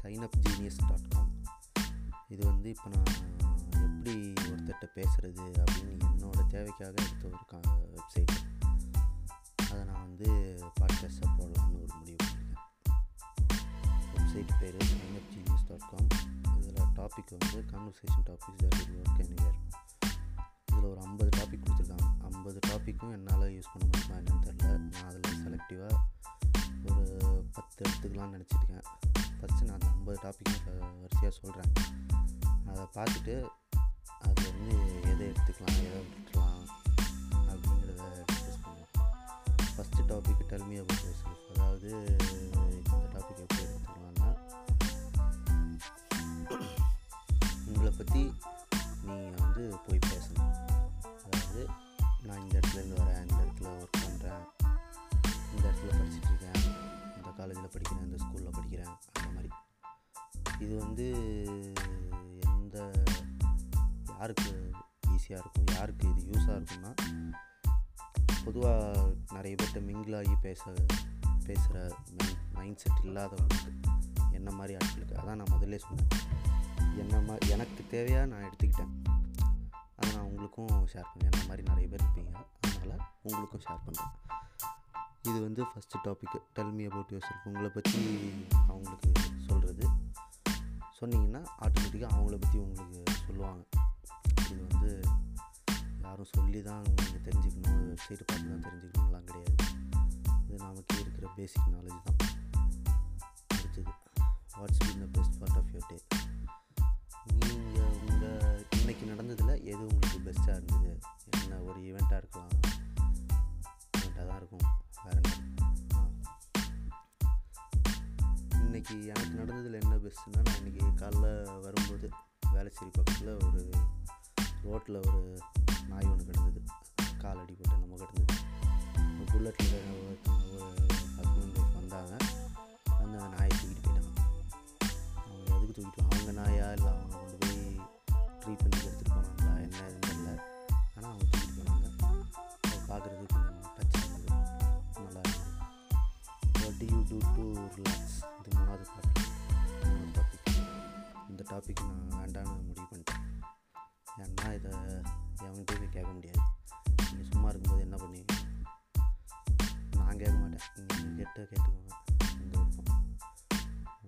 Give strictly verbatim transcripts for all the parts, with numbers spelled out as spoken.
Sign up genius dot com. இது வந்து இப்போ நான் எப்படி ஒருத்தர்கிட்ட பேசுகிறது அப்படின்னு என்னோடய தேவைக்காக எடுத்த ஒரு கா வெப்சைட். அதை நான் வந்து பாட்காஸ்டாக போடலாம்னு ஒரு முடிவு பண்ணியிருக்கேன். வெப்சைட் பேர் sign up genius dot com. இதில் டாபிக் வந்து conversation topics that will work anywhere. இதில் ஒரு ஐம்பது டாபிக் கொடுத்துருக்காங்க. ஐம்பது டாப்பிக்கும் என்னால் யூஸ் பண்ண முடியுமா என்னன்னு தெரியல. நான் அதில் செலக்டிவாக ஒரு பத்து எடுத்துக்கலாம்னு நினச்சிருக்கேன். ஃபஸ்ட்டு நான் அந்த ஐம்பது டாப்பிக்கும் வரிசையாக சொல்கிறேன். அதை பார்த்துட்டு அது வந்து எதை எடுத்துக்கலாம் எதை விட்டுக்கலாம் அப்படிங்கிறத டிஸ்கஸ் பண்ணுவேன். First topic tell me about yourself. அதாவது இந்த டாபிக் எப்படி எடுத்துக்கலாம்னா, உங்களை பற்றி நீங்கள் வந்து போய் பேசணும். அதாவது நான் இந்த இடத்துலேருந்து வரேன், இந்த இடத்துல ஒர்க் பண்ணுறேன், இந்த இடத்துல படிச்சுட்ருக்கேன், இந்த காலேஜில் படிக்கிறேன், இந்த ஸ்கூலில் படிக்கிறேன், அந்த மாதிரி. இது வந்து எந்த யாருக்கு ஈஸியாக இருக்கும், யாருக்கு இது யூஸாக இருக்குன்னா, பொதுவாக நிறைய பேர்கிட்ட மிங்கிளாகி பேச பேசுகிற மைண்ட் மைண்ட் செட் இல்லாதவங்களுக்கு, என்ன மாதிரி ஆட்களுக்கு. அதான் நான் முதல்ல சொன்னேன், என்ன மாதிரி எனக்கு தேவையாக நான் எடுத்துக்கிட்டேன். அதை நான் உங்களுக்கும் ஷேர் பண்ணேன். என்ன மாதிரி நிறைய பேர் இருப்பீங்க, அதனால் உங்களுக்கும் ஷேர் பண்ணுறேன். இது வந்து first topic tell me about yourself. உங்களை பற்றி அவங்களுக்கு சொல்கிறது. சொன்னீங்கன்னா ஆட்டோமேட்டிக்காக அவங்கள பற்றி உங்களுக்கு சொல்லுவாங்க. இது வந்து யாரும் சொல்லி தான் உங்களுக்கு தெரிஞ்சுக்கணும், வெப்சைட் பார்த்து தான் தெரிஞ்சுக்கணும்லாம் கிடையாது. இது நமக்கு இருக்கிற பேசிக் நாலேஜ் தான். அடுத்தது what's been the best part of your day. நீங்கள் உங்கள் இன்றைக்கி நடந்ததில் எது உங்களுக்கு பெஸ்ட்டாக இருந்தது, என்ன ஒரு ஈவெண்ட்டாக இருக்கலாம், ஈவெண்ட்டாக தான் இருக்கும். இன்றைக்கி எனக்கு நடந்ததில் என்ன பெஸ்ட்டுன்னா, நான் இன்றைக்கி காலைல வரும்போது வேளச்சேரி பக்கத்தில் ஒரு ரோட்டில் ஒரு நாய் ஒன்று கிடந்தது. கால் அடிப்பட்ட நம்ம கிடந்தது. ஒரு புல்லட்டில் ஒரு ஹஸ்பண்ட் ஒய்ஃப் வந்தாங்க, வந்து அந்த நாயை தூக்கிட்டு போயிட்டாங்க. அவங்க எதுக்கு தூக்கிட்டு, அவங்க நாயா இல்லை அவங்க கொண்டு போய் ட்ரீட் பண்ணி எடுத்துகிட்டு போனாங்களா என்ன எதுவும் இல்லை. ஆனால் அவங்க தூக்கிட்டு போனாங்க. அவங்க பார்க்குறது கொஞ்சம் டச் நல்லா இருக்குது. What do you do to relax? இது மூணாவது டாபிக். மூணாவது டாபிக் இந்த டாபிக் நான் வேண்டான்னு முடிவு பண்ணிட்டேன். ஏன்னா இதை எவன்கிட்டயும் கேட்க முடியாது. நீங்கள் சும்மா இருக்கும்போது என்ன பண்ணுவீங்க? நான் கேட்க மாட்டேன், நீங்கள் கேட்ட கேட்டுக்கோங்க. இந்த இருக்கும்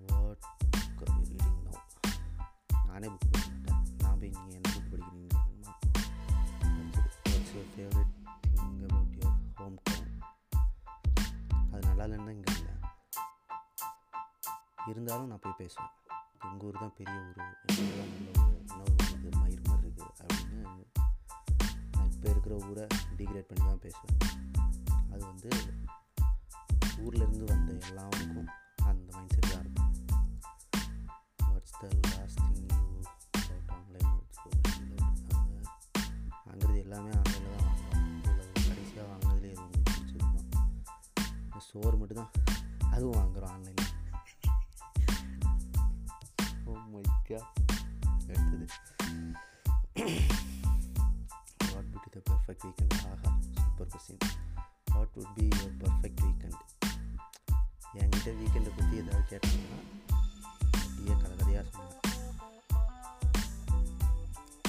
வாட் ரீடிங் நவ். நானே புக் படிக்க மாட்டேன். நான் போய் நீங்கள் என்ன புக் படிக்கிறீங்கன்னு கேட்கணுமா? What's your favourite thing about your home town. அது நல்லா இல்லைன்னு தான் இங்கே இல்லை, இருந்தாலும் நான் போய் பேசுவேன். எங்கள் ஊர் தான் பெரிய ஊர், எங்கள் ஊர் தான் நல்ல ஊர், இன்னொரு வந்து மயிர் மாதிரி இருக்குது அப்படின்னு நான் இப்போ இருக்கிற ஊரை டிகிரேட் பண்ணி தான் பேசுவேன். அது வந்து ஊர்லேருந்து வந்த எல்லாருக்கும் அந்த மைண்ட் செட் தான் இருக்கும். What's the last thing you about online வாங்குறது எல்லாமே ஆன்லைனில் தான் வாங்குவோம். இதில் கடைசியாக வாங்கினதுலேயே எதுவும் உங்களுக்கு பிடிச்சிருக்கோம். சோறு மட்டும்தான் அதுவும் வாங்குகிறோம் ஆன்லைனில். அடுத்தது what would be the perfect weekend. ஆஹா, super question. What would be your perfect weekend? என்கிட்ட வீக்கெண்டை பற்றி ஏதாவது கேட்டாங்கன்னா அப்படியே கலகதையாக சொன்னேன்.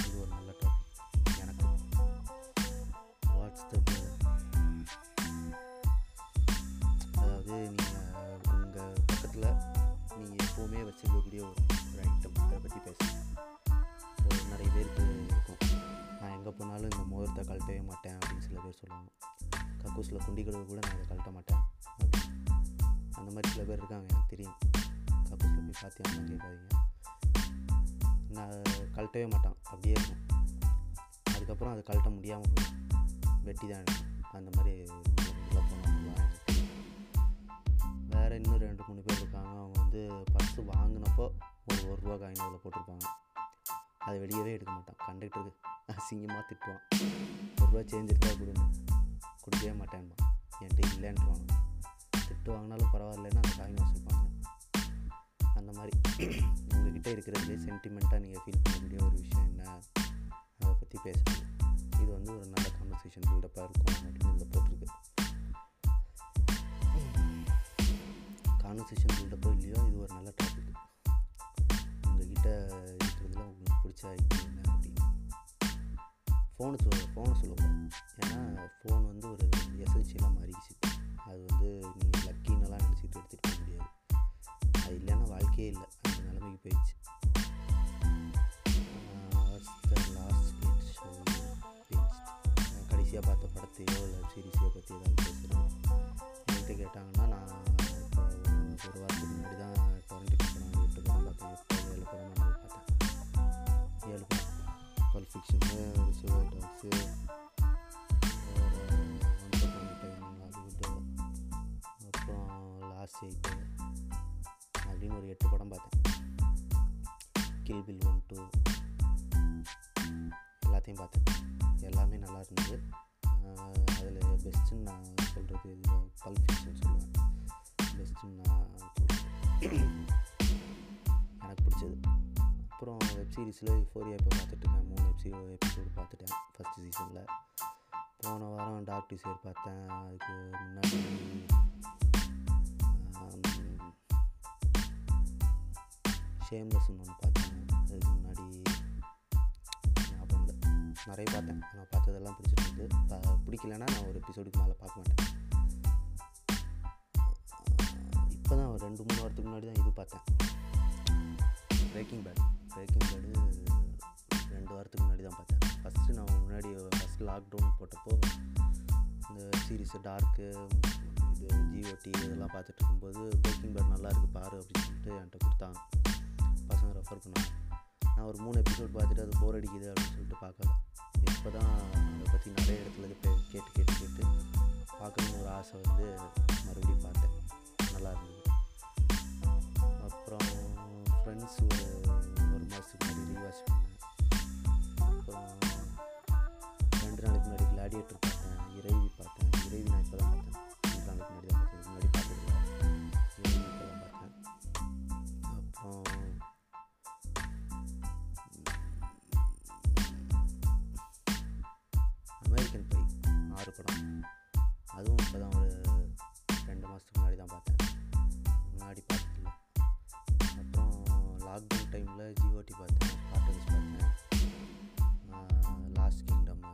இது ஒரு நல்ல டாபிக் எனக்கு. வாட்ஸ் த, அதாவது நீங்கள் உங்கள் பக்கத்தில் நீங்கள் எப்போவுமே வச்சுருக்கக்கூடிய ஒரு ஐட்டம், அதை பற்றி பேசுகிறேன். இப்போது நிறைய பேருக்கு இருக்கும், நான் எங்கே போனாலும் இந்த மோதிரத்தை கழட்டவே மாட்டேன் அப்படின்னு சில பேர் சொல்லுவாங்க. கக்கூஸில் குண்டி கழுவு கூட நான் அதை கழட்ட மாட்டேன் அப்படின்னு அந்த மாதிரி சில பேர் இருக்காங்க. எனக்கு தெரியும், கக்கூஸில் போய் பார்த்தியா கேட்காதீங்க, நான் கழட்டவே மாட்டான் அப்படியே இருக்கும். அதுக்கப்புறம் அதை கழட்ட முடியாமல் போயிடும், வெட்டி தான் இருக்கும். அந்த மாதிரி போனோம். வேறு இன்னும் ரெண்டு மூணு பேர் இருக்காங்க, அவங்க வந்து பர்ஸு வாங்கினப்போ ஒரு ஒரு ரூபா காயின் அதில் போட்டிருப்பாங்க, அதை வெளியவே எடுக்க மாட்டான். கண்டக்டருக்கு அசிங்கமாக திட்டுவான், ஒரு ரூபா சேஞ்ச் இருக்கா கொடுங்க, கொடுக்கவே மாட்டேன்மா, என்கிட்ட இல்லைன்ட்டுவாங்க. திட்டு வாங்கினாலும் பரவாயில்லன்னா அந்த காயின் வச்சுருப்பாங்க. அந்த மாதிரி உங்கள் உங்ககிட்ட இருக்கிறதுலே சென்டிமெண்ட்டாக நீங்கள் ஃபீல் பண்ணக்கூடிய ஒரு விஷயம் என்ன, அதை பற்றி பேசணும். இது வந்து ஒரு நல்ல கான்வர்சேஷன் பில்டப்பாக இருக்கும் அப்படின்னு இதில் போட்டிருக்கு. கான்வர்சேஷன் பில்டப்போ இல்லையோ, இது ஒரு நல்ல டாபிக். உங்ககிட்ட இருக்கிறதுல உங்களுக்கு பிடிச்ச ஐட்டம் என்ன அப்படின்னு ஃபோனு சொல் ஃபோனை சொல்லுவோம். ஏன்னா ஃபோன் வந்து ஒரு எசென்ஷியலாக மாறிடுச்சு. அது வந்து நீங்கள் லக்கின்னெலாம் நினச்சிக்கிட்டு எடுத்துகிட்டு போக முடியாது. அது இல்லைன்னா வாழ்க்கையே இல்லை, அந்த நிலைமைக்கு போயிடுச்சு. கடைசியாக பார்த்த படத்தையோ இல்லை சீரிஸையோ பற்றி ஏதாவது பேசுகிறோம் என்கிட்ட கேட்டாங்கன்னா, நான் ஒரு வாரத்துக்கு முன்னாடி தான் டொரண்டோ படம் எட்டு படம் பார்த்தேன், ஏழு படம் நான் பார்த்தேன் ஏழு படம் பல்ப் ஃபிக்ஷனு, ரிசர்வாயர் டாக்ஸு, அப்புறம் லாஸ்ட் எயிட் அப்படின்னு ஒரு எட்டு படம் பார்த்தேன். கில் பில் ஒன் டூ எல்லாத்தையும் பார்த்தேன். எல்லாமே நல்லா இருந்தது. அதில் பெஸ்ட்டுன்னு நான் சொல்கிறது பல்ப் ஃபிக்ஷன் சொல்லுவேன். பெஸ்ட்டுன்னு நான் சொல்கிறேன், எனக்கு பிடிச்சது. அப்புறம் வெப் சீரிஸில் ஃபோரியா இப்போ பார்த்துட்டேன். மூணு வெப்சீரி எபிசோடு பார்த்துட்டேன் ஃபஸ்ட்டு சீசனில். போன வாரம் டாக் டிசைர் பார்த்தேன். அதுக்கு முன்னாடி ஷேம்லெஸ்ன்னு ஒன்று பார்த்தேன். அதுக்கு முன்னாடி ஞாபகம் இல்லை, நிறைய பார்த்தேன். நான் பார்த்ததெல்லாம் பிடிச்சிருந்தது. பிடிக்கலன்னா நான் ஒரு எபிசோடுக்கு மேலே பார்க்க மாட்டேன். இப்போ தான் ஒரு ரெண்டு மூணு வாரத்துக்கு முன்னாடி தான் இது பார்த்தேன், பிரேக்கிங் பேட். பிரேக்கிங் பேடு ரெண்டு வாரத்துக்கு முன்னாடி தான் பார்த்தேன். ஃபஸ்ட்டு நான் முன்னாடி ஃபஸ்ட் லாக்டவுன் போட்டப்போ இந்த சீரீஸு டார்க்கு இது ஜிஓடி இதெல்லாம் பார்த்துட்டு இருக்கும்போது பிரேக்கிங் பேட் நல்லா இருக்குது பாரு அப்படின்னு சொல்லிட்டு என்கிட்ட கொடுத்தாங்க பசங்க, ரெஃபர் பண்ணாங்க. நான் ஒரு மூணு எபிசோட் பார்த்துட்டு அது போர் அடிக்குது அப்படின்னு சொல்லிட்டு பார்க்கல. இப்போ தான் அதை பற்றி நிறைய இடத்துல கேட்டு கேட்டு கேட்டு பார்க்கணுன்னு ஒரு ஆசை வந்து மறுபடியும் பார்த்தேன். நல்லா இருந்தது. அப்புறம் ஃப்ரெண்ட்ஸ் ஒரு ஒரு மாதத்துக்கு முன்னாடி ரீவாச் பண்ணேன். அப்புறம் ரெண்டு நாளைக்கு முன்னாடி கிளாடியேட்டர் பார்த்தேன், இறைவி பார்த்தேன். இறைவி நான் இப்போ தான் பார்த்தேன், ரெண்டு நாளைக்கு முன்னாடி தான் பார்த்தேன். முன்னாடி பார்த்துருக்கேன், இறைவி இப்போ தான் பார்த்தேன். அப்புறம் அமெரிக்கன் பை ஆறு படம், அதுவும் இப்போ தான் ஒரு ரெண்டு மாதத்துக்கு முன்னாடி தான் பார்த்தேன், முன்னாடி பார்த்துக்கல. அப்புறம் லாக்டவுன் டைமில் ஜிஓடி பார்த்தேன், ஸ்பார்டன்ஸ் பார்த்தேன், லாஸ்ட் கிங்டம்மு,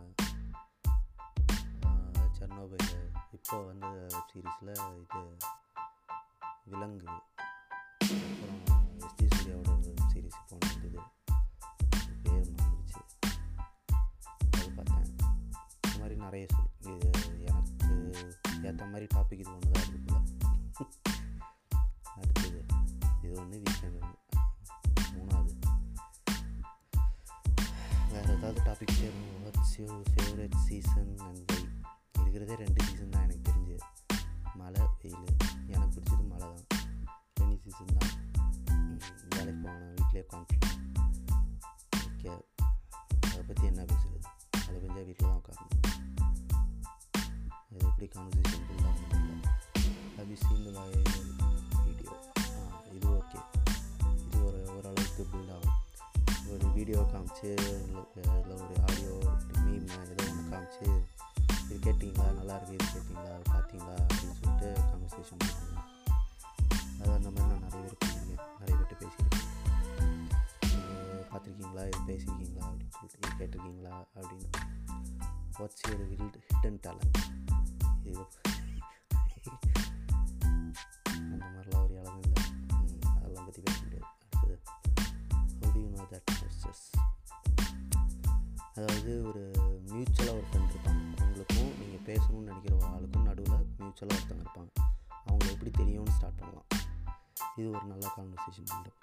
செர்னோபைல், இப்போ வந்து வெப் சீரிஸில் இது விலங்கு, அப்புறம் எஸ்டி சூர்யாவோட வெப் சீரிஸ் இப்போ வந்தது, பேர் வந்துருச்சு, அது பார்த்தேன். இந்த மாதிரி நிறைய சொல்லு. இது எனக்கு ஏற்ற மாதிரி டாபிக் இது ஒன்று தான் இருக்குல்ல. அடுத்தது இது ஒன்று வீக்கெண்ட் ஒன்று. மூணாவது வேறு ஏதாவது டாபிக் தேர்வு. What's your favourite season and why? இருக்கிறதே ரெண்டு சீசன் தான் எனக்கு தெரிஞ்சு, மழை வெயில். எனக்கு பிடிச்சது மழை தான், ரெனி சீசன் தான். வேலைக்கு போகணும், வீட்டிலே உட்காந்துக்கலாம். ஓகே, அதை பற்றி என்ன பேசுகிறது? அதை பற்றி வீட்டில் தான் உட்காரணும். அது எப்படி கான்வர்சேஷன் பண்ணலாம்? Have you seen the video? இது ஓகே, இது ஒரு ஓரளவுக்கு பில்ட் ஆகும். ஒரு வீடியோ காமிச்சு இல்லை ஒரு ஆடியோ மீம் ஏதோ ஒன்று காமிச்சு இது கேட்டிங்களா, நல்லாயிருக்கு, இது கேட்டிங்களா, பார்த்தீங்களா அப்படின்னு சொல்லிட்டு கான்வர்சேஷன் பண்ணுவாங்க. அது அந்த மாதிரி நான் நிறைய பேர் பண்ணியிருக்கேன், நிறைய பேர்கிட்ட பேசியிருக்கேன். பார்த்துருக்கீங்களா, இது பேசியிருக்கீங்களா அப்படின்னு சொல்லிட்டு, இது கேட்டிருக்கீங்களா அப்படின்னு. What's your hidden talent? இது அந்த மாதிரிலாம் ஒரு இடம் இல்லை, அதெல்லாம் பற்றி பேச முடியாது. அடுத்தது how do you know that process? அதாவது ஒரு மியூச்சுவலாக ஒரு ஃப்ரெண்ட் இருப்பாங்க. உங்களுக்கும் நீங்கள் பேசணும்னு நினைக்கிற ஒரு ஆளுக்கும் நடுவில் மியூச்சுவலாக ஒருத்தவங்க இருப்பாங்க. அவங்கள எப்படி தெரியும்னு ஸ்டார்ட் பண்ணலாம். இது ஒரு நல்ல கான்வர்சேஷன் பண்ணுறோம்.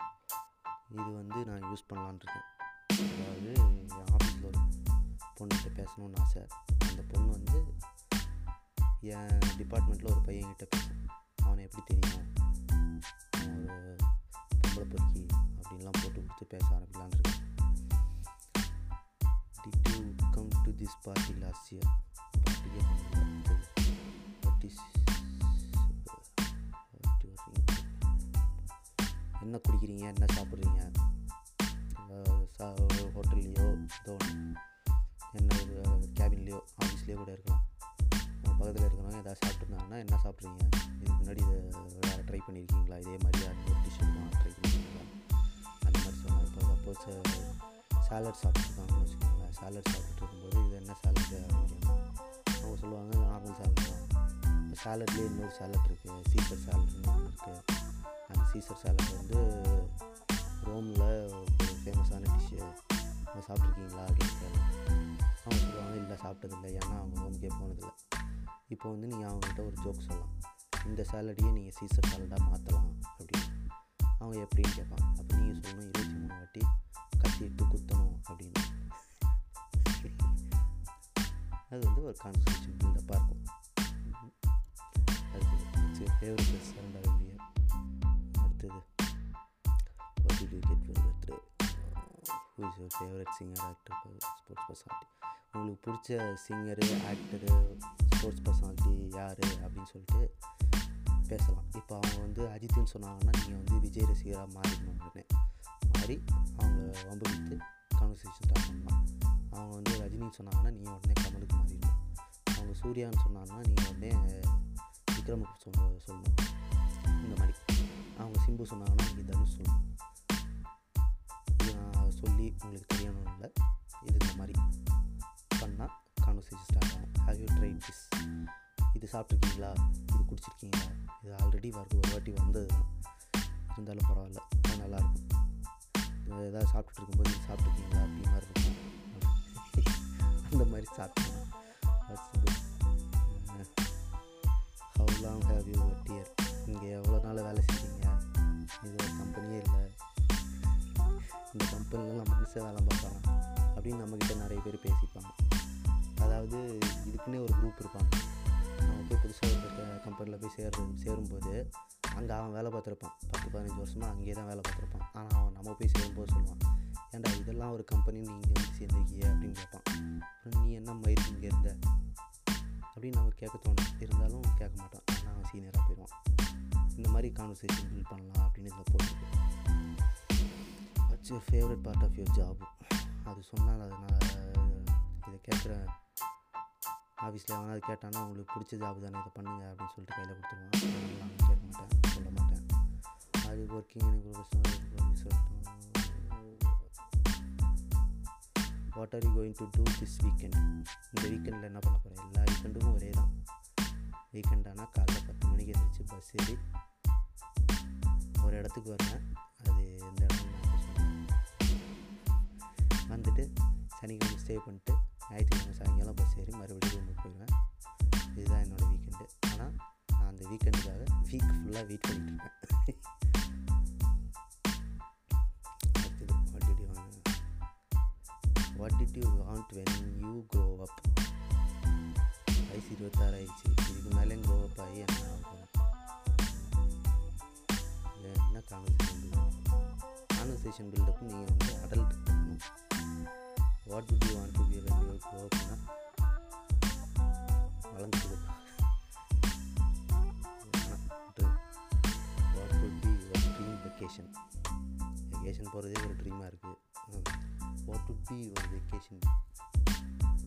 இது வந்து நான் யூஸ் பண்ணலான் இருக்கேன். அதாவது என் ஆஃபீஸில் ஒரு பொண்ணுகிட்ட பேசணும்னு ஆசை. அந்த பொண்ணு வந்து என் டிபார்ட்மெண்ட்டில் ஒரு பையன்கிட்ட பேசும். அவனை எப்படி தெரியும், ஒரு பொம்பளை பொறுக்கி அப்படின்லாம் போட்டு கொடுத்து பேச ஆரம்பிக்கலான்னு இருக்கேன். Did you come to this party last year? பார்ட்டியே என்ன குடிக்கிறீங்க, என்ன சாப்பிட்றீங்க, பண்ணியிருக்கீங்களா, இதே மாதிரி யாருக்கும் ஒரு டிஷன் ட்ரை பண்ணியிருக்கீங்களா அந்த மாதிரி சொன்னால். இப்போ சப்போஸ் சாலட் சாப்பிட்ருக்காங்கன்னு வச்சுக்கோங்க, சாலட் சாப்பிட்டு இருக்கும்போது இது என்ன சாலட் அப்படின்னா அவங்க சொல்லுவாங்க நார்மல் சாலட் தான். இப்போ சாலட்லேயே இன்னொரு சாலட் இருக்குது, சீசர் சாலட்னு ஒன்று இருக்குது. அந்த சீசர் சாலட் வந்து ரோமில் ஒரு ஃபேமஸான டிஷ்ஷு, அவங்க சாப்பிட்ருக்கீங்களா அப்படின்னு கேட்கலாம். அவங்க சொல்லுவாங்க இல்லை சாப்பிட்டதில்லை, ஏன்னா அவங்க ரோமுக்கே போனதில்லை. இப்போ வந்து நீங்கள் அவங்ககிட்ட ஒரு ஜோக் சொல்லலாம், இந்த சாலடையே நீங்கள் சீசர் சாலடாக மாற்றலாம் அப்படின்னு. அவங்க எப்படின்னு கேட்பான். அப்போ நீங்கள் சொல்லணும் இருபத்தி மூணு வாட்டி கத்தி இட்டு குத்தணும் அப்படின்னு. அது வந்து ஒரு கான்வர்சேஷன் பில்டப்பாக இருக்கும். அது ஃபேவரட் ரெஸ்டாரண்ட் ஆகக்கூடிய. அடுத்தது what did you get for your birthday? Who is your favorite singer, actor, sports personality? உங்களுக்கு பிடிச்ச சிங்கரு, ஆக்டரு, ஸ்போர்ட்ஸ் பர்சனாலிட்டி யார் அப்படின்னு சொல்லிட்டு பேசலாம். இப்போ அவங்க வந்து அஜித்துன்னு சொன்னாங்கன்னா நீங்கள் வந்து விஜய் ரசிகராக மாறிடணும் உடனே, மாறி அவங்க வம்புக்கு கான்வர்சேஷன் ஸ்டார்ட் பண்ணலாம். அவங்க வந்து ரஜினின்னு சொன்னாங்கன்னா நீங்கள் உடனே கமலுக்கு மாறிடணும். அவங்க சூர்யான்னு சொன்னாங்கன்னா நீங்கள் உடனே விக்ரமுக்கு சொ சொல்லணும் இந்த மாதிரி. அவங்க சிம்பு சொன்னாங்கன்னா நீங்கள் தனுஷ் சொல்லணும். இது நான் சொல்லி உங்களுக்கு தெரியணும் இல்லை, இது இந்த மாதிரி பண்ணால் கான்வர்சேஷன் ஸ்டார்ட் ஆகும். Have you tried this? இது சாப்பிட்ருக்கீங்களா, இது குடிச்சிருக்கீங்களா, இது ஆல்ரெடி வரக்கு ஒரு வாட்டி வந்தது தான், இருந்தாலும் பரவாயில்ல, அது நல்லாயிருக்கும். இது எதாவது சாப்பிட்டுட்டு இருக்கும்போது இது சாப்பிட்ருக்கீங்களா அப்படி மாதிரி இருக்கும். அந்த மாதிரி சாப்பிட்ணும். How long have you work here? இங்கே எவ்வளோ நாள் வேலை செய்கிறீங்க? இது ஒரு கம்பெனியே இல்லை, இந்த கம்பெனியில் நம்ம மனுஷன் வேலை பார்க்கலாம் அப்படின்னு நம்மக்கிட்ட நிறைய பேர் பேசிப்பாங்க. அதாவது இதுக்குன்னே ஒரு குரூப் இருப்பாங்க. அவன் போய் புதுசாக இருக்கிற கம்பெனியில் போய் சேர் சேரும்போது அங்கே அவன் வேலை பார்த்துருப்பான், பத்து பதினஞ்சு வருஷமாக அங்கேயே தான் வேலை பார்த்துருப்பான். ஆனால் அவன் நம்ம போய் சேரும்போது சொல்லுவான், ஏன்டா இதெல்லாம் ஒரு கம்பெனி நீங்கள் வந்து சேர்ந்துருக்கிய அப்படின்னு கேட்பான். அப்புறம் நீ என்ன மயிர் இங்கே இருந்த அப்படின்னு நம்ம கேட்க தோணும், இருந்தாலும் கேட்க மாட்டான், ஆனால் அவன் சீனியராக போயிடுவான். இந்த மாதிரி கான்வர்சேஷன் பில்ட் பண்ணலாம் அப்படின்னு இதில் போட்டு. What's your favourite part of your job? அது சொன்னால் அதை நான் இதை கேட்குறேன் ஆஃபீஸில் எவனா அது கேட்டான்னா உங்களுக்கு பிடிச்ச ஜாப் தானே, இதை பண்ணுங்க அப்படின்னு சொல்லிட்டு கையில் கொடுத்துருவான். நான் கேட்க மாட்டேன், சொல்ல மாட்டேன். அது ஒர்க்கிங் எனக்கு கஷ்டம். What are you going to do this weekend? இந்த வீக்கெண்டில் என்ன பண்ண போகிறேன்? எல்லா வீக்கெண்டுக்கும் ஒரே தான். வீக்கெண்டானால் காலையில் பத்து மணிக்கு எழுந்திரிச்சு பஸ் ஏறி ஒரு இடத்துக்கு வரேன், அது எந்த இடம் வந்துட்டு சனிக்கிழமை ஸ்டே பண்ணிட்டு ஞாயிற்றுக்கிழமை சாயங்காலம் பஸ் ஏறி மறுபடியும் ரூமுக்கு போயிடுவேன். இதுதான் என்னோடய வீக்கெண்டு. ஆனால் நான் அந்த வீக்கெண்டுக்காக வீக் ஃபுல்லாக வெயிட் பண்ணிகிட்ருப்பேன். அடுத்தது what did you want what did you want when you grow up? வயசு இருபத்தாறு ஆயிடுச்சு, இதுக்கு மேலே க்ரோ அப் ஆகி என்ன ஆகும்? என்ன கான்வர்சேஷன் பில்டப்? கான்வர்சேஷன் பில்டப்பு நீங்கள் வந்து அடல்ட் பண்ணணும். What would you want to be when you grow up? Na valandu what would be your dream vacation? Vacation போறதே ஒரு ட்ரீமா இருக்கு. What would be your vacation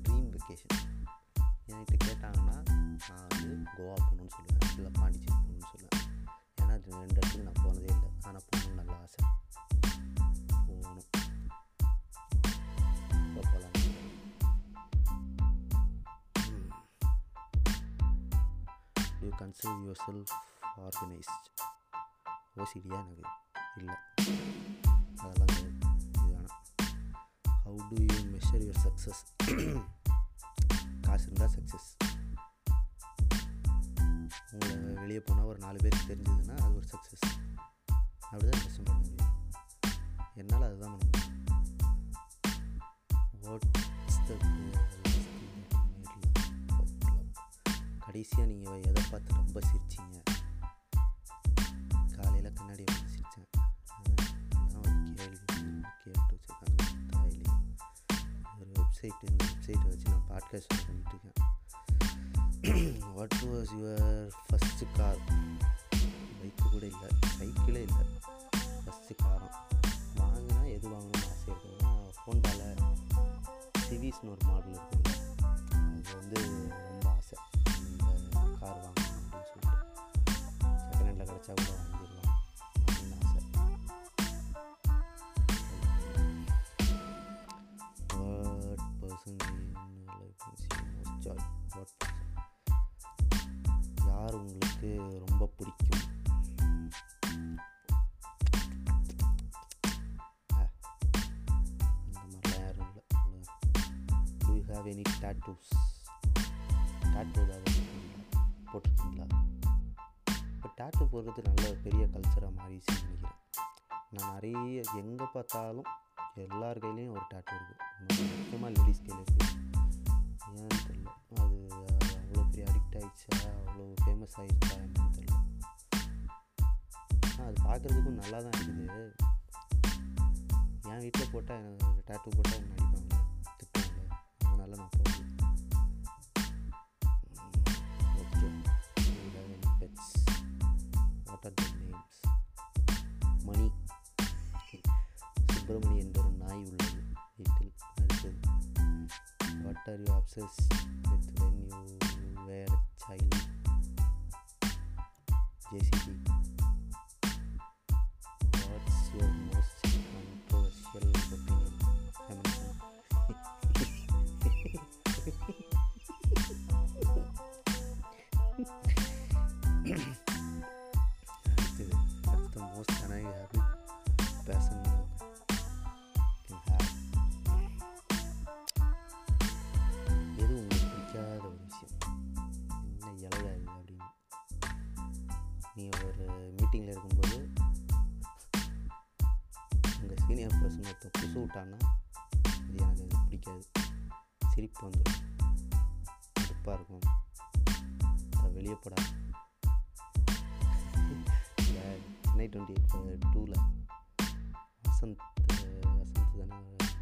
dream vacation? என்கிட்ட கேட்டாங்கன்னா நான் வந்து கோவா போகணும்னு சொல்லுவேன், இல்லை பாண்டிச்சேரி போகணும்னு சொல்லுவேன். ஏன்னா அது ரெண்டு இடத்துக்கு நான் போனதே இல்லை, ஆனால் போகணும்னு நல்லா ஆசை, போகணும். Do you consider yourself organized? ஓசிடியா? எனக்கு இல்லை, அதெல்லாம் இதுதானா. How do you measure your success? காசு இருந்தால் சக்ஸஸ். உங்களை வெளியே போனால் ஒரு நாலு பேருக்கு தெரிஞ்சதுன்னா அது ஒரு சக்ஸஸ். அப்படி தான் கஷ்டம் பண்ண முடியும், என்னால் அதுதான் பண்ண முடியும். What's the கடைசியாக நீங்கள் எதை பார்த்து ரொம்ப சிரிச்சிங்க? காலையில் கண்ணாடி வந்து சிரித்தேன், அதெல்லாம் ஒரு கேள்வி கேட்டு வச்சுருக்காங்க தாயிலே. ஒரு வெப்சைட்டு, இந்த வெப்சைட்டை வச்சு நான் பாட்காஸ்ட் பண்ணிகிட்ருக்கேன். What was your first car? Bike கூட இல்லை, சைக்கிளே இல்லை, ஃபஸ்ட்டு காரம். வாங்கினா எது வாங்கணும்னு ஆசை இருக்குதுன்னா ஹோண்டாவில் சிவிஸ்னு ஒரு மாடல் இருக்குது, அது வந்து ரொம்ப ஆசை, இந்த கார் வாங்கணும் அப்படின்னு சொல்லிட்டு. செகண்ட் ஹேண்டில் கிடச்சா கூட வாங்கி have any tattoos. Tattoo ஏதாவது போட்டிருக்கீங்களா? இப்போ டேட்டூ போடுறது நல்ல பெரிய கல்ச்சராக மாறிடுச்சு நினைக்கிறேன். நான் நிறைய எங்கே பார்த்தாலும் எல்லார் கையிலையும் ஒரு டேட்டூ இருக்குது. முக்கியமாக லேடிஸ் கையில் இருக்குது. ஏன்னு தெரியல, அது அவ்வளோ பெரிய அடிக்ட் ஆகிடுச்சா, அவ்வளோ ஃபேமஸ் ஆகிடுச்சா என்னன்னு தெரியல. ஆனால் அது பார்க்குறதுக்கும் நல்லா தான் இருக்குது. என் வீட்டில் போட்டால் எனக்கு டேட்டூ போட்டால் என்ன அடிப்பாங்க, திட்டுவாங்க. அதனால் நான் போடுவேன். Okay, pets, what are the names? Mani, Subramani என்ற ஒரு நாய் உள்ளது வீட்டில். அடுத்தது, what are you obsessed with when you were a child? JCB. What's your most controversial opinion? Amazon. That's the most annoying habit person can have. எது உங்களுக்கு பிடிக்காத ஒரு விஷயம், என்ன இழகாது அப்படின்னு. நீ ஒரு மீட்டிங்கில் இருக்கும்போது சீனியர் பர்சன் ஒருத்த புதுசு விட்டான்னா இது எனக்கு அது பிடிக்காது, சிரிப்பு வந்துடும், சிரிப்பாக இருக்கும், அதை வெளியே போடாது. இல்லை, சென்னை டுவெண்ட்டி எயிட் டூவில் வசந்த் வசந்த் தானே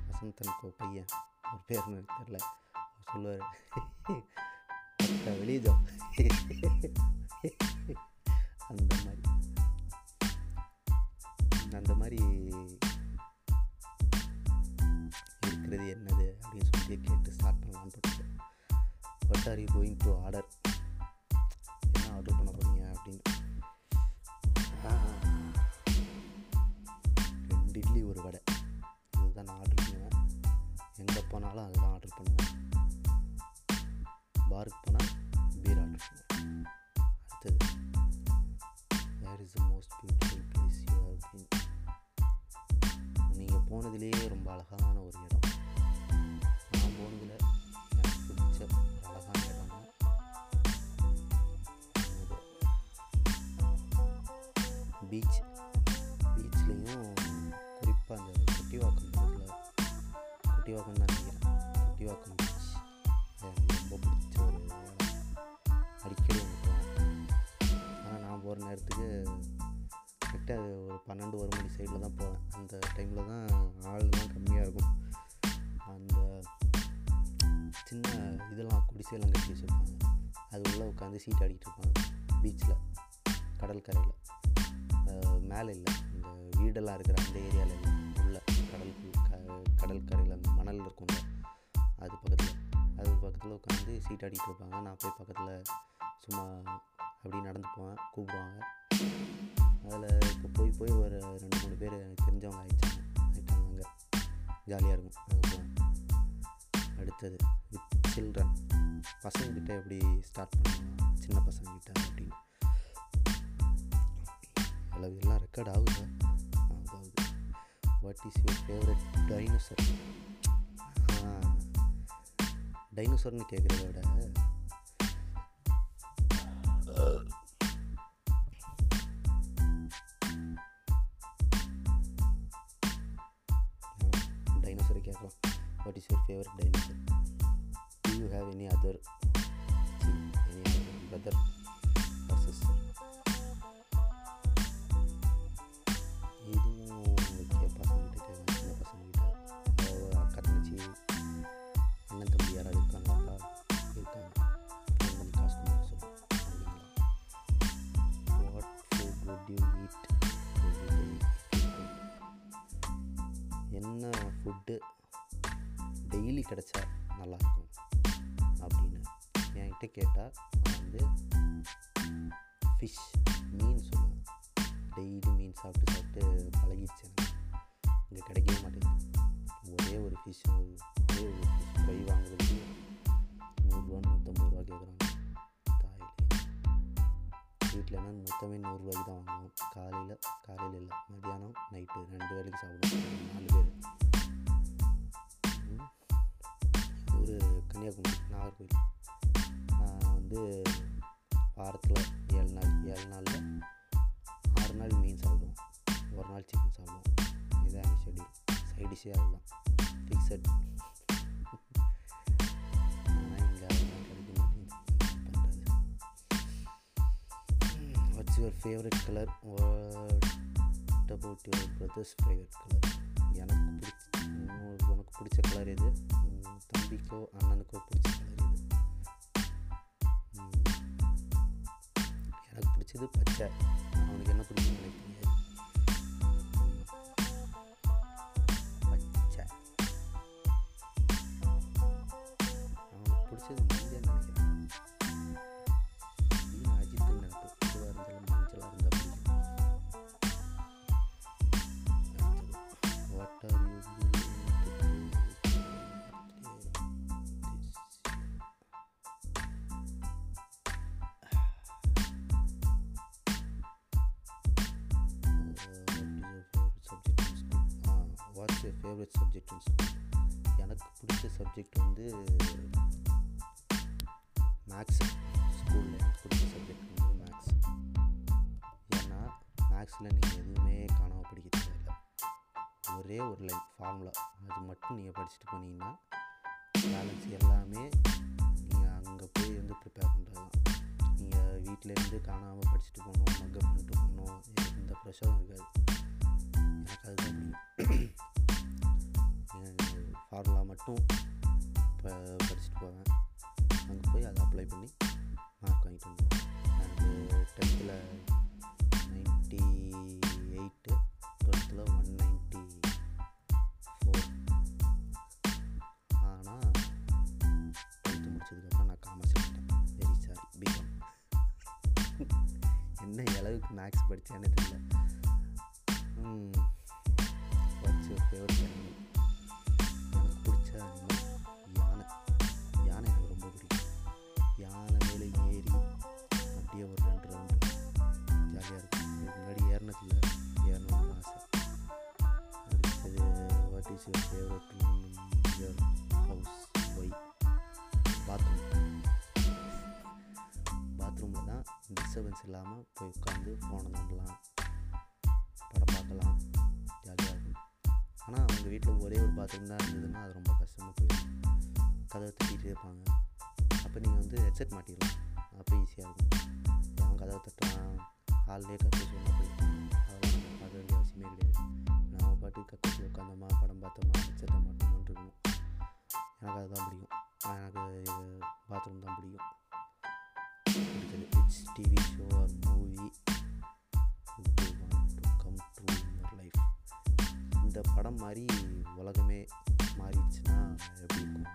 வசந்தன் கோ பையன், ஒரு பேர் எனக்கு தெரில, சொல்லுவார், அதை வெளியே தான் அந்த மாதிரி அந்த மாதிரி இருக்கிறது என்னது அப்படின்னு சொல்லி கேட்டு ஸ்டார்ட் பண்ணலான்னு போட்டுருக்கேன். What are you going to order? என்ன ஆர்டர் பண்ண போகிறீங்க அப்படின்னு. ரெண்டு இட்லி ஒரு வடை, இதுதான் நான் ஆர்டர் பண்ணுவேன். எங்கே போனாலும் அதுதான் ஆர்டர் பண்ணுவேன். பாருக்கு போனால் பீர் ஆர்டர் பண்ணுவேன். அடுத்தது, where is the most beautiful place you have been? நீங்கள் போனதுலேயே ரொம்ப அழகான ஒரு இடம். நான் போனதில் எனக்கு பிடிச்ச ஒரு அழகான இடம் பீச். பீச்லேயும் குறிப்பாக அந்த குட்டிவாக்கம் பக்கத்தில், குட்டிவாக்கம் தான் நினைக்கிறேன், குட்டிவாக்கம் பீச் எனக்கு ரொம்ப பிடிச்ச ஒரு இடம். அடிக்கடி எனக்கு, ஆனால் நான் போகிற நேரத்துக்கு கரெக்டாக அது ஒரு பன்னெண்டு ஒரு மணி சைடில் தான் போவேன். அந்த டைமில் தான் ஆள்லாம் கம்மியாக இருக்கும். அந்த சின்ன இதெல்லாம் குடிசையெல்லாம் கட்டி வச்சுருப்பாங்க, அது உள்ளே உட்காந்து சீட் ஆடிக்கிட்டு இருப்பாங்க பீச்சில், கடற்கரையில். மேலே இல்லை, இந்த வீடெல்லாம் இருக்கிற அந்த ஏரியாவில் இல்லை, உள்ளே கடல் க கடற்கரையில் அந்த மணல் இருக்கும்ல, அது பக்கத்தில் அது பக்கத்தில் உட்காந்து சீட் ஆடிக்கிட்டு இருப்பாங்க. நான் போய் பக்கத்தில் சும்மா அப்படி நடந்து போவேன், கூப்பிடுவாங்க. அதில் இப்போ போய் போய் ஒரு ரெண்டு மூணு பேர் எனக்கு தெரிஞ்சவங்க ஆகிடுச்சாங்க ஆகிட்டாங்க அங்கே ஜாலியாக இருக்கும் அங்கே. அடுத்தது, வித் சில்ட்ரன், பசங்கக்கிட்ட எப்படி ஸ்டார்ட் பண்ணுவாங்க, சின்ன பசங்கக்கிட்ட அப்படின்னு. அளவு எல்லாம் ரெக்கார்ட் ஆகுது ஆகுது. What is your favourite dinosaur? டைனோசர்னு கேட்குறத விட கேட்கலாம். What is your favourite dinosaur? Do you have any other any other brother or sister? இதுவும் உங்களுக்கு பசங்கக்கிட்ட கேட்கலாம், சின்ன பசங்கக்கிட்ட. அக்கா, தங்கச்சி, அண்ணன், தம்பி யாராவது இருக்காங்களாப்பா? இருக்காங்க, ஃபோன் பண்ணி காசு கொடுக்க சொல்லுவோம் அப்படிங்களா? What food would you eat? என்ன ஃபுட்டு டெய்லி கிடச்சா நல்லாயிருக்கும் அப்படின்னு என்கிட்ட கேட்டால் நான் வந்து ஃபிஷ், மீன் சொல்லுவேன். டெய்லி மீன் சாப்பிட்டு சாப்பிட்டு பழகிடுச்சு எனக்கு. இங்கே கிடைக்கவே மாட்டேங்குது. ஒரே ஒரு ஃபிஷ் ஒரே ஒரு ஃபிஷ் போய் வாங்குறதுக்கு நூறுரூவா நூற்றம்பது ரூபா கேட்குறாங்க. தாயில் வீட்டில்னா மொத்தமே நூறுரூவாய்க்கு தான் வாங்குவோம். காலையில் காலையில் இல்லை, மதியானம், நைட்டு ரெண்டு வேலைக்கு சாப்பிடுவோம் நாலு பேர். ஒரு விஷயம் அதுதான் ஃபிக்ஸட். ஆனால் இங்கே அதெல்லாம் கிடைக்க மாட்டேங்குது. பண்ணுறது what's your favourite colour, what about your brother's favourite colour? எனக்கு பிடிச்ச உனக்கு பிடிச்ச கலர் எது, தம்பிக்கோ அண்ணனுக்கோ பிடிச்ச கலர் எது? எனக்கு பிடிச்சது பச்சை, அவனுக்கு என்ன பிடிக்குன்னு நினைப்பீங்க? பச்சை அவனுக்கு பிடிச்சது மஞ்சள் நினைக்கிறேன். அப்படின்னு அஜித்து நினைப்பு எதுவாக இருந்தாலும் மஞ்சளாக இருந்தால் பிடிக்கும். வாட் ஆர் யூ ஃபேவரட் சப்ஜெக்ட்னு சொல்லுவேன். எனக்கு பிடிச்ச சப்ஜெக்ட் வந்து மேக்ஸ். ஸ்கூலில் எனக்கு பிடிச்ச சப்ஜெக்ட் வந்து மேக்ஸ். ஏன்னா மேக்ஸில் நீங்கள் எதுவுமே காணாமல் படிக்க தேவையில்லை. ஒரே ஒரு லைன் ஃபார்முலா, அது மட்டும் நீங்கள் படிச்சுட்டு போனீங்கன்னா பேலன்ஸ் எல்லாமே நீங்கள் அங்கே போய் வந்து ப்ரிப்பேர் பண்ணுறது தான். நீங்கள் வீட்டிலேருந்து காணாமல் படிச்சுட்டு போகணும், மக்கப் பண்ணிட்டு போகணும், எந்த ப்ரெஷரும் இருக்காது. எனக்கு அதுதான் முடியும். ஃபார்முலா மட்டும் இப்போ படிச்சுட்டு போவேன், அங்கே போய் அதை அப்ளை பண்ணி மார்க் வாங்கிட்டு வந்துடுவேன். அண்டு டென்த்தில் நைன்ட்டி எயிட்டு, டுவெல்த்தில் ஒன் நைன்ட்டி ஃபோர். ஆனால் டென்த்து முடிச்சதுக்கப்புறம் நான் காமர்ஸ் எடுத்தேன். Very sorry, BCom. என்ன அளவுக்கு மேக்ஸ் படித்தேன்னு தெரியல. படித்த ஃபேவரட் அனிமல், யானை. யானை எனக்கு ரொம்ப பிடிக்கும். யானை மேலே ஏறி அப்படியே ஒரு ரெண்டு ரவுண்டு ஜாலியாக இருக்கும். முன்னாடி ஏறினதில்ல, ஏறணும்னு ஆசை. அடுத்தது what is your favourite your house why? Bathroom. பாத்ரூமில் தான் டிஸ்டர்பன்ஸ் இல்லாமல் போய் உட்காந்து ஃபோனை நோண்டலாம், படம் பார்க்கலாம், ஜாலியாக இருக்கும். ஆனால் அவங்க வீட்டில் ஒரே ஒரு பாத்ரூம் தான் இருந்ததுன்னா அது ரொம்ப கஷ்டமாக போயிடும். கதவை தட்டிகிட்டே இருப்பாங்க. அப்போ நீங்கள் வந்து ஹெட்செட் மாட்டிடலாம், அப்போ ஈஸியாக இருக்கும். அவங்க கதவை தட்டலாம், ஹாலிலே கற்று சொன்னால் போயிடும். அதெல்லாம் நம்ம பார்க்க வேண்டிய அவசியமே கிடையாது. நம்ம பாட்டு கற்று உட்காந்தோமா, படம் பார்த்தோமா, ஹெட்செட்டை மாட்டோமான்னு இருக்கணும். எனக்கு அதுதான் பிடிக்கும். எனக்கு பாத்ரூம் தான் பிடிக்கும். அடுத்தது which TV show or movie come true in your life? இந்த படம் மாதிரி உலகமே மாறிடுச்சுன்னா எப்படி இருக்கும்,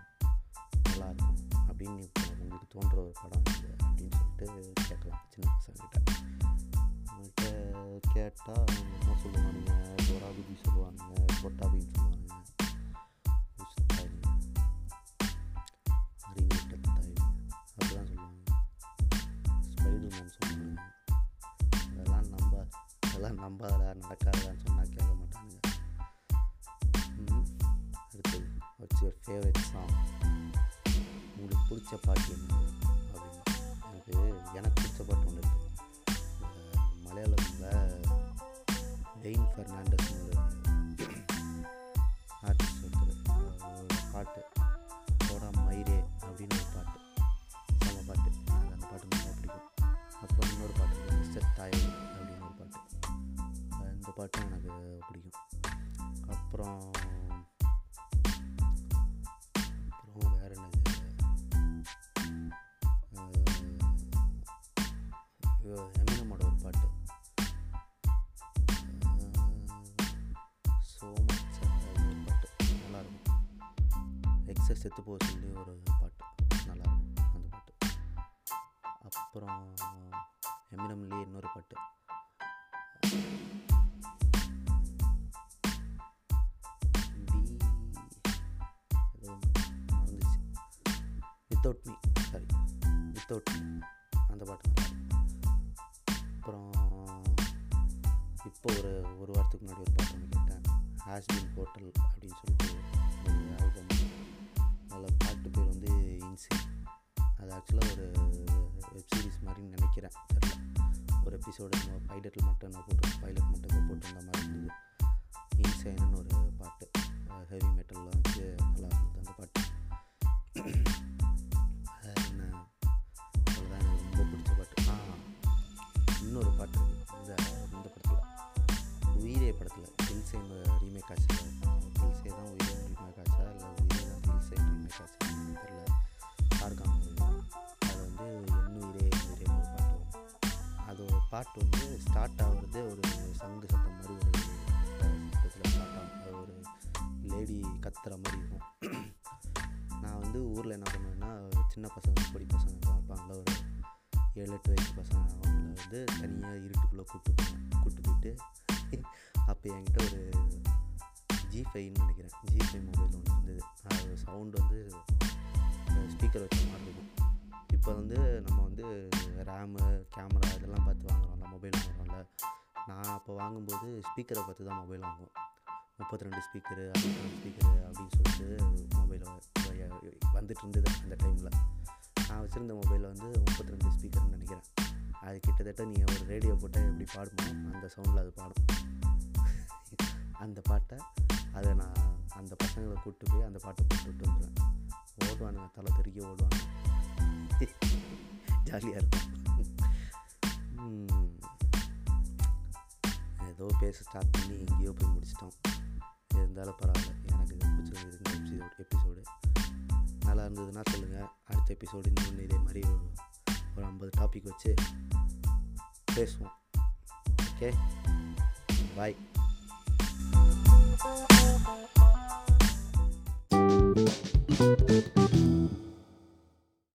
நல்லாயிருக்கும் அப்படின்னு இப்போ உங்களுக்கு தோன்ற ஒரு படம் இது அப்படின்னு சொல்லிட்டு கேட்கலாம் சின்ன பசங்கிட்ட. அவங்கள்ட்ட கேட்டால் அவங்க என்ன சொல்லுவானுங்க? டோராபுஜி சொல்லுவானுங்க, கோட்டாபின்னு சொல்லுவாங்க, அறிவிட்ட தாய் அப்படிலாம் சொல்லுவாங்க, ஸ்பைடர் மேன் சொல்லுவாங்க. அதெல்லாம் நம்ப அதெல்லாம் நம்பாதா, நடக்காதான்னு சொன்னால் கேட்க மாட்டானுங்க. அடுத்தது வாட்ஸ் யுவர் ஃபேவரட் சாங்? உங்களுக்கு பிடிச்ச பாட்டு என்ன அப்படின்னு. எனக்கு எனக்கு பிடிச்ச பாட்டு ஒன்று இருக்குது. மலையாளத்தில் டெயின் ஃபெர்னாண்டஸ் ஒரு ஆர்டிஸ்ட் ஒருத்தர், ஒரு பாட்டு போடா மயிரே அப்படின்னு ஒரு பாட்டு, நம்ம பாட்டு. எனக்கு அந்த பாட்டு ரொம்ப பிடிக்கும். அப்புறம் இன்னொரு பாட்டு மிஸ்டர் தாய் அப்படின்னு ஒரு பாட்டு, இந்த பாட்டும் எனக்கு பிடிக்கும். அப்புறம் அப்புறம் வேறு என்னது, எமினமோட ஒரு பாட்டு சோ மச் ஒரு பாட்டு நல்லாயிருக்கும். எக்ஸஸ் செத்து போக சொல்லி ஒரு பாட்டு நல்லாயிருக்கும் அந்த பாட்டு. அப்புறம் எமினம்லேயே இன்னொரு பாட்டு without me, sorry without me, அந்த பாட்டு நல்லா இருக்கும். அப்புறம் இப்போ ஒரு ஒரு வாரத்துக்கு முன்னாடி ஒரு பாட்டு ஒன்று கேட்டேன், ஹாஸ் பீன் ஹோட்டல் அப்படின்னு சொல்லிட்டு ஒரு ஆல்பம். அதில் பாட்டு பேர் வந்து இன்சின். அது ஆக்சுவலாக ஒரு வெப் சீரிஸ் மாதிரின்னு நினைக்கிறேன், தெரியல. ஒரு எபிசோடு நம்ம பைலட்டில் மட்டும் என்ன போட்டிருந்தோம், பைலட் மட்டும் போட்டிருந்த மாதிரி இருந்தது. இன்சைன்னு ஒரு பாட்டு பாட்டு வந்து ஸ்டார்ட் ஆகுறதே ஒரு சங்கு சத்தம் மாதிரி ஒரு சத்தத்தில் ஸ்டார்ட் ஆகும், ஒரு லேடி கத்துற மாதிரி இருக்கும். நான் வந்து ஊரில் என்ன பண்ணுவேன்னா, சின்ன பசங்க பொடி பசங்க பார்ப்பாங்க, ஒரு ஏழு எட்டு வயசு பசங்க, அவங்கள வந்து தனியாக இருட்டுக்குள்ளே கூப்பிட்டு கூப்பிட்டு போயிட்டு அப்போ என்கிட்ட ஒரு ஜிஃபைன்னு நினைக்கிறேன் ஜிஃபை மொபைல் ஒன்று இருந்தது. அது சவுண்டு வந்து ஸ்பீக்கர் வச்ச மாதிரி இருக்கும். இப்போ வந்து நம்ம வந்து ரேமு கேமரா இதெல்லாம் பார்த்து வாங்குகிறோம், அந்த மொபைல் வாங்குகிறோம்ல. நான் அப்போ வாங்கும்போது ஸ்பீக்கரை பார்த்து தான் மொபைல் வாங்குவோம். முப்பத்தி ரெண்டு ஸ்பீக்கரு அறுபத்தி ரெண்டு ஸ்பீக்கரு அப்படின்னு சொல்லிட்டு மொபைலில் வந்துட்டு இருந்தது. அந்த டைமில் நான் வச்சுருந்த மொபைலில் வந்து முப்பத்தி ரெண்டு ஸ்பீக்கர்னு நினைக்கிறேன். அது கிட்டத்தட்ட நீங்கள் ஒரு ரேடியோ போட்டால் எப்படி பாடுமோ அந்த சவுண்டில் அது பாடும். அந்த பாட்டை அதை நான் அந்த பசங்களை கூப்பிட்டு போய் அந்த பாட்டை போட்டு விட்டு வந்துடுவேன். ஓடுவானுங்க, தலை தெருக்கி ஓடுவாங்க, ஜாலியாக இருக்கும். ஏதோ பேச ஸ்டார்ட் பண்ணி எங்கேயோ போய் முடிச்சிட்டோம். இருந்தாலும் பரவாயில்ல, எனக்கு இது பிடிச்சது. இந்த எபிசோடு எபிசோடு நல்லா இருந்ததுன்னா சொல்லுங்கள். அடுத்த எபிசோடு இன்னொன்று இதே மாதிரி ஒரு ஐம்பது டாபிக் வச்சு பேசுவோம். Okay, bye. Thank you.